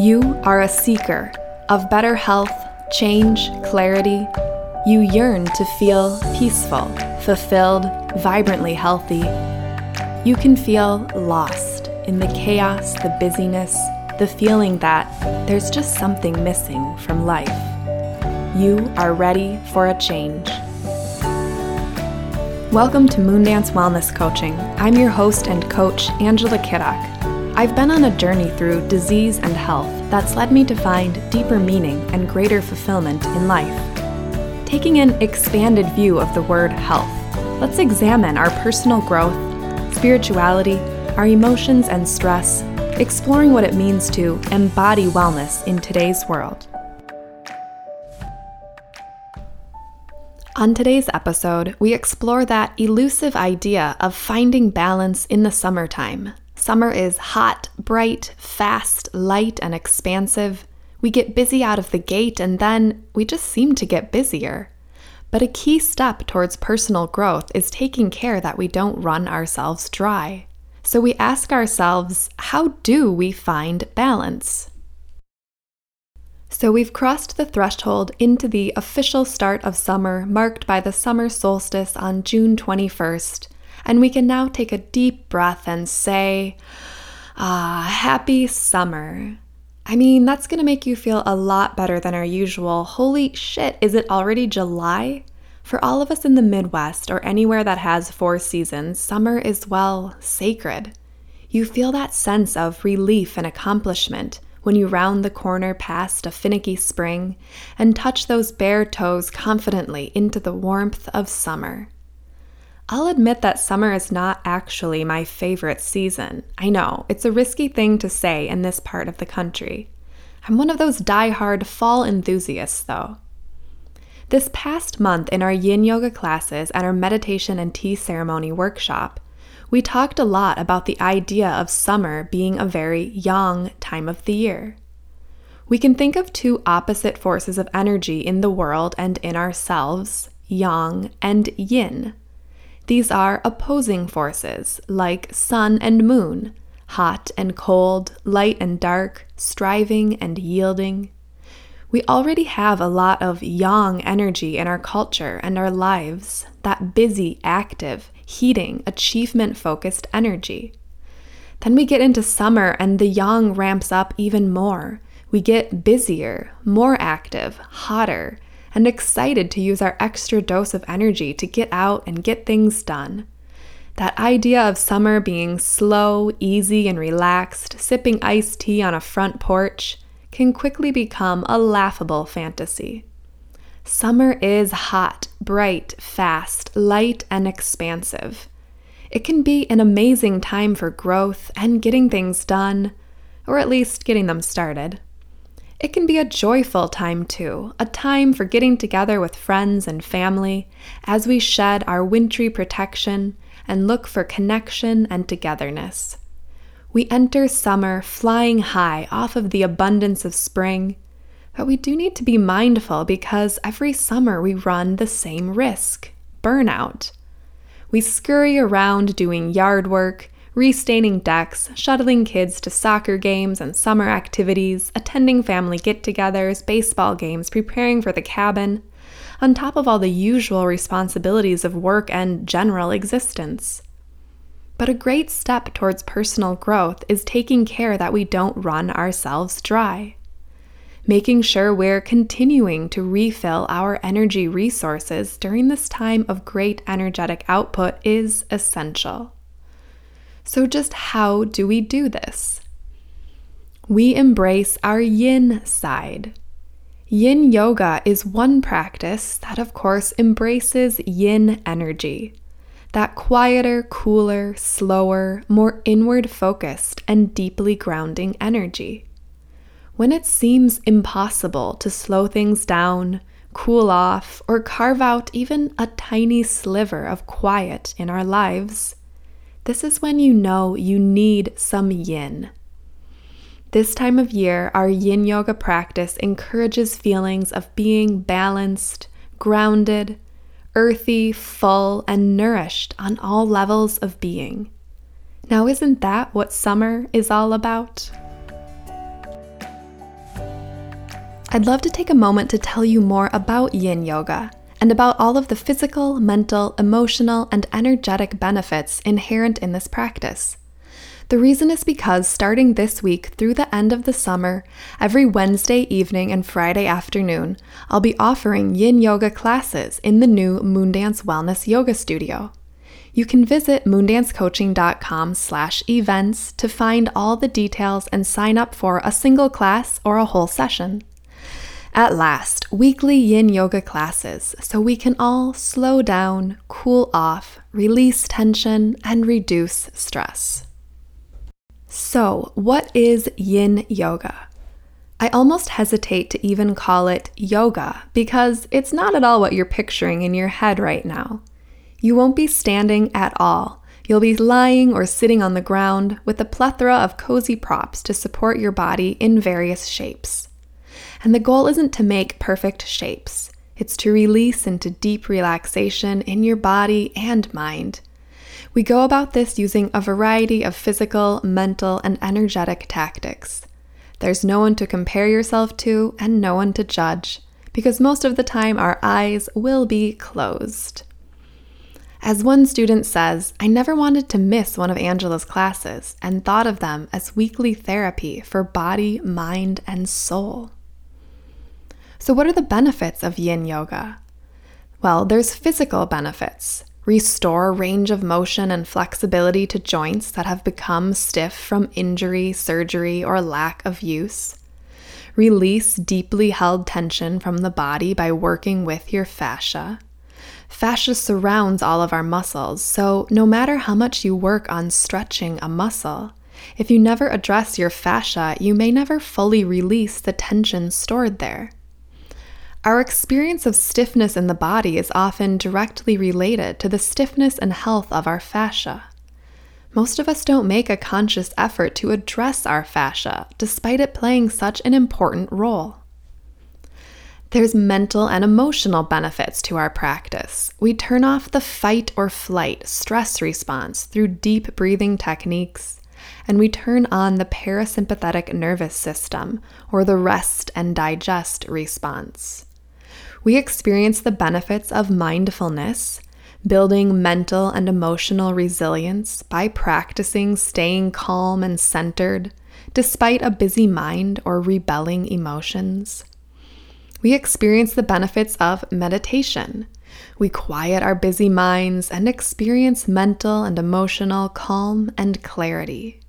You are a seeker of better health, change, clarity. You yearn to feel peaceful, fulfilled, vibrantly healthy. You can feel lost in the chaos, the busyness, the feeling that there's just something missing from life. You are ready for a change. Welcome to Moondance Wellness Coaching. I'm your host and coach, Angela Kiddock. I've been on a journey through disease and health that's led me to find deeper meaning and greater fulfillment in life. Taking an expanded view of the word health, let's examine our personal growth, spirituality, our emotions and stress, exploring what it means to embody wellness in today's world. On today's episode, we explore that elusive idea of finding balance in the summertime. Summer is hot, bright, fast, light, and expansive. We get busy out of the gate, and then we just seem to get busier. But a key step towards personal growth is taking care that we don't run ourselves dry. So we ask ourselves, how do we find balance? So we've crossed the threshold into the official start of summer, marked by the summer solstice on June 21st. And we can now take a deep breath and say, happy summer. I mean, that's going to make you feel a lot better than our usual, holy shit, is it already July? For all of us in the Midwest or anywhere that has four seasons, summer is, well, sacred. You feel that sense of relief and accomplishment when you round the corner past a finicky spring and touch those bare toes confidently into the warmth of summer. I'll admit that summer is not actually my favorite season. I know, it's a risky thing to say in this part of the country. I'm one of those die-hard fall enthusiasts, though. This past month in our yin yoga classes and our meditation and tea ceremony workshop, we talked a lot about the idea of summer being a very yang time of the year. We can think of two opposite forces of energy in the world and in ourselves, yang and yin. These are opposing forces, like sun and moon, hot and cold, light and dark, striving and yielding. We already have a lot of yang energy in our culture and our lives, that busy, active, heating, achievement-focused energy. Then we get into summer and the yang ramps up even more. We get busier, more active, hotter, and excited to use our extra dose of energy to get out and get things done. That idea of summer being slow, easy, and relaxed, sipping iced tea on a front porch, can quickly become a laughable fantasy. Summer is hot, bright, fast, light, and expansive. It can be an amazing time for growth and getting things done, or at least getting them started. It can be a joyful time too, a time for getting together with friends and family as we shed our wintry protection and look for connection and togetherness. We enter summer flying high off of the abundance of spring, but we do need to be mindful because every summer we run the same risk, burnout. We scurry around doing yard work, restaining decks, shuttling kids to soccer games and summer activities, attending family get-togethers, baseball games, preparing for the cabin, on top of all the usual responsibilities of work and general existence. But a great step towards personal growth is taking care that we don't run ourselves dry, making sure we're continuing to refill our energy resources during this time of great energetic output is essential. So just how do we do this? We embrace our yin side. Yin yoga is one practice that, of course, embraces yin energy, that quieter, cooler, slower, more inward-focused, and deeply grounding energy. When it seems impossible to slow things down, cool off, or carve out even a tiny sliver of quiet in our lives, this is when you know you need some yin. This time of year, our yin yoga practice encourages feelings of being balanced, grounded, earthy, full, and nourished on all levels of being. Now, isn't that what summer is all about? I'd love to take a moment to tell you more about yin yoga and about all of the physical, mental, emotional, and energetic benefits inherent in this practice. The reason is because starting this week through the end of the summer, every Wednesday evening and Friday afternoon, I'll be offering yin yoga classes in the new Moondance Wellness Yoga Studio. You can visit moondancecoaching.com/events to find all the details and sign up for a single class or a whole session. At last, weekly yin yoga classes, so we can all slow down, cool off, release tension, and reduce stress. So, what is yin yoga? I almost hesitate to even call it yoga because it's not at all what you're picturing in your head right now. You won't be standing at all. You'll be lying or sitting on the ground with a plethora of cozy props to support your body in various shapes. And the goal isn't to make perfect shapes. It's to release into deep relaxation in your body and mind. We go about this using a variety of physical, mental, and energetic tactics. There's no one to compare yourself to and no one to judge, because most of the time our eyes will be closed. As one student says, I never wanted to miss one of Angela's classes and thought of them as weekly therapy for body, mind, and soul. So what are the benefits of yin yoga? Well, there's physical benefits. Restore range of motion and flexibility to joints that have become stiff from injury, surgery, or lack of use. Release deeply held tension from the body by working with your fascia. Fascia surrounds all of our muscles, so no matter how much you work on stretching a muscle, if you never address your fascia, you may never fully release the tension stored there. Our experience of stiffness in the body is often directly related to the stiffness and health of our fascia. Most of us don't make a conscious effort to address our fascia, despite it playing such an important role. There's mental and emotional benefits to our practice. We turn off the fight or flight stress response through deep breathing techniques, and we turn on the parasympathetic nervous system, or the rest and digest response. We experience the benefits of mindfulness, building mental and emotional resilience by practicing staying calm and centered, despite a busy mind or rebelling emotions. We experience the benefits of meditation. We quiet our busy minds and experience mental and emotional calm and clarity.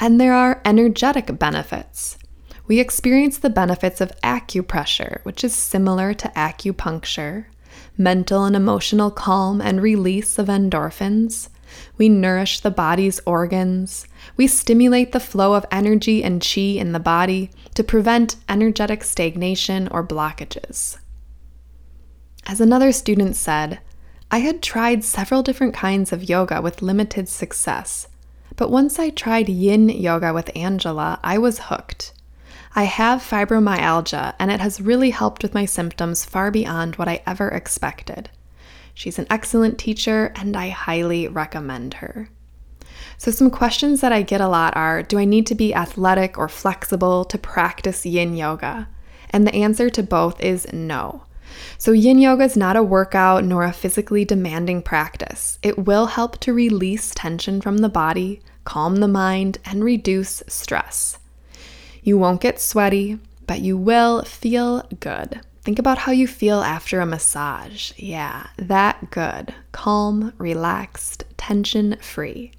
And there are energetic benefits. We experience the benefits of acupressure, which is similar to acupuncture, mental and emotional calm and release of endorphins. We nourish the body's organs. We stimulate the flow of energy and qi in the body to prevent energetic stagnation or blockages. As another student said, I had tried several different kinds of yoga with limited success, but once I tried yin yoga with Angela, I was hooked. I have fibromyalgia, and it has really helped with my symptoms far beyond what I ever expected. She's an excellent teacher, and I highly recommend her. So some questions that I get a lot are, do I need to be athletic or flexible to practice yin yoga? And the answer to both is no. So yin yoga is not a workout nor a physically demanding practice. It will help to release tension from the body, calm the mind, and reduce stress. You won't get sweaty, but you will feel good. Think about how you feel after a massage. Yeah, that good. Calm, relaxed, tension-free.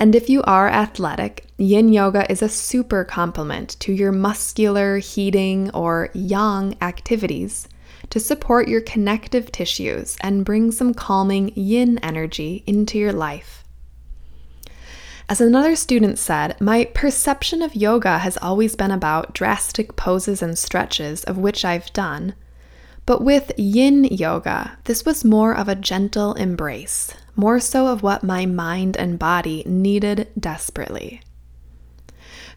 And if you are athletic, yin yoga is a super complement to your muscular, heating, or yang activities to support your connective tissues and bring some calming yin energy into your life. As another student said, my perception of yoga has always been about drastic poses and stretches, of which I've done. But with yin yoga, this was more of a gentle embrace, more so of what my mind and body needed desperately.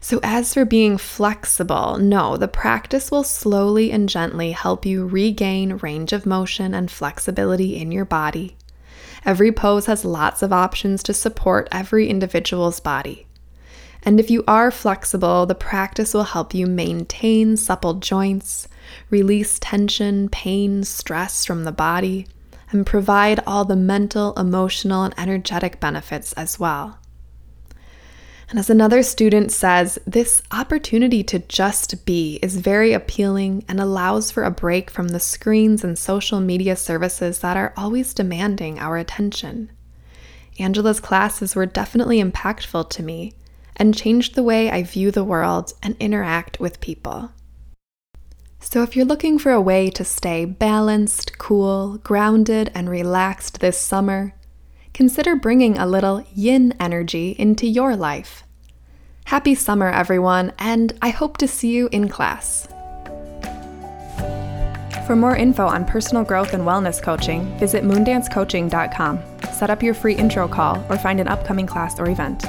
So as for being flexible, no, the practice will slowly and gently help you regain range of motion and flexibility in your body. Every pose has lots of options to support every individual's body. And if you are flexible, the practice will help you maintain supple joints, release tension, pain, stress from the body, and provide all the mental, emotional, and energetic benefits as well. And as another student says, this opportunity to just be is very appealing and allows for a break from the screens and social media services that are always demanding our attention. Angela's classes were definitely impactful to me and changed the way I view the world and interact with people. So if you're looking for a way to stay balanced, cool, grounded, and relaxed this summer, consider bringing a little yin energy into your life. Happy summer, everyone, and I hope to see you in class. For more info on personal growth and wellness coaching, visit moondancecoaching.com. Set up your free intro call or find an upcoming class or event.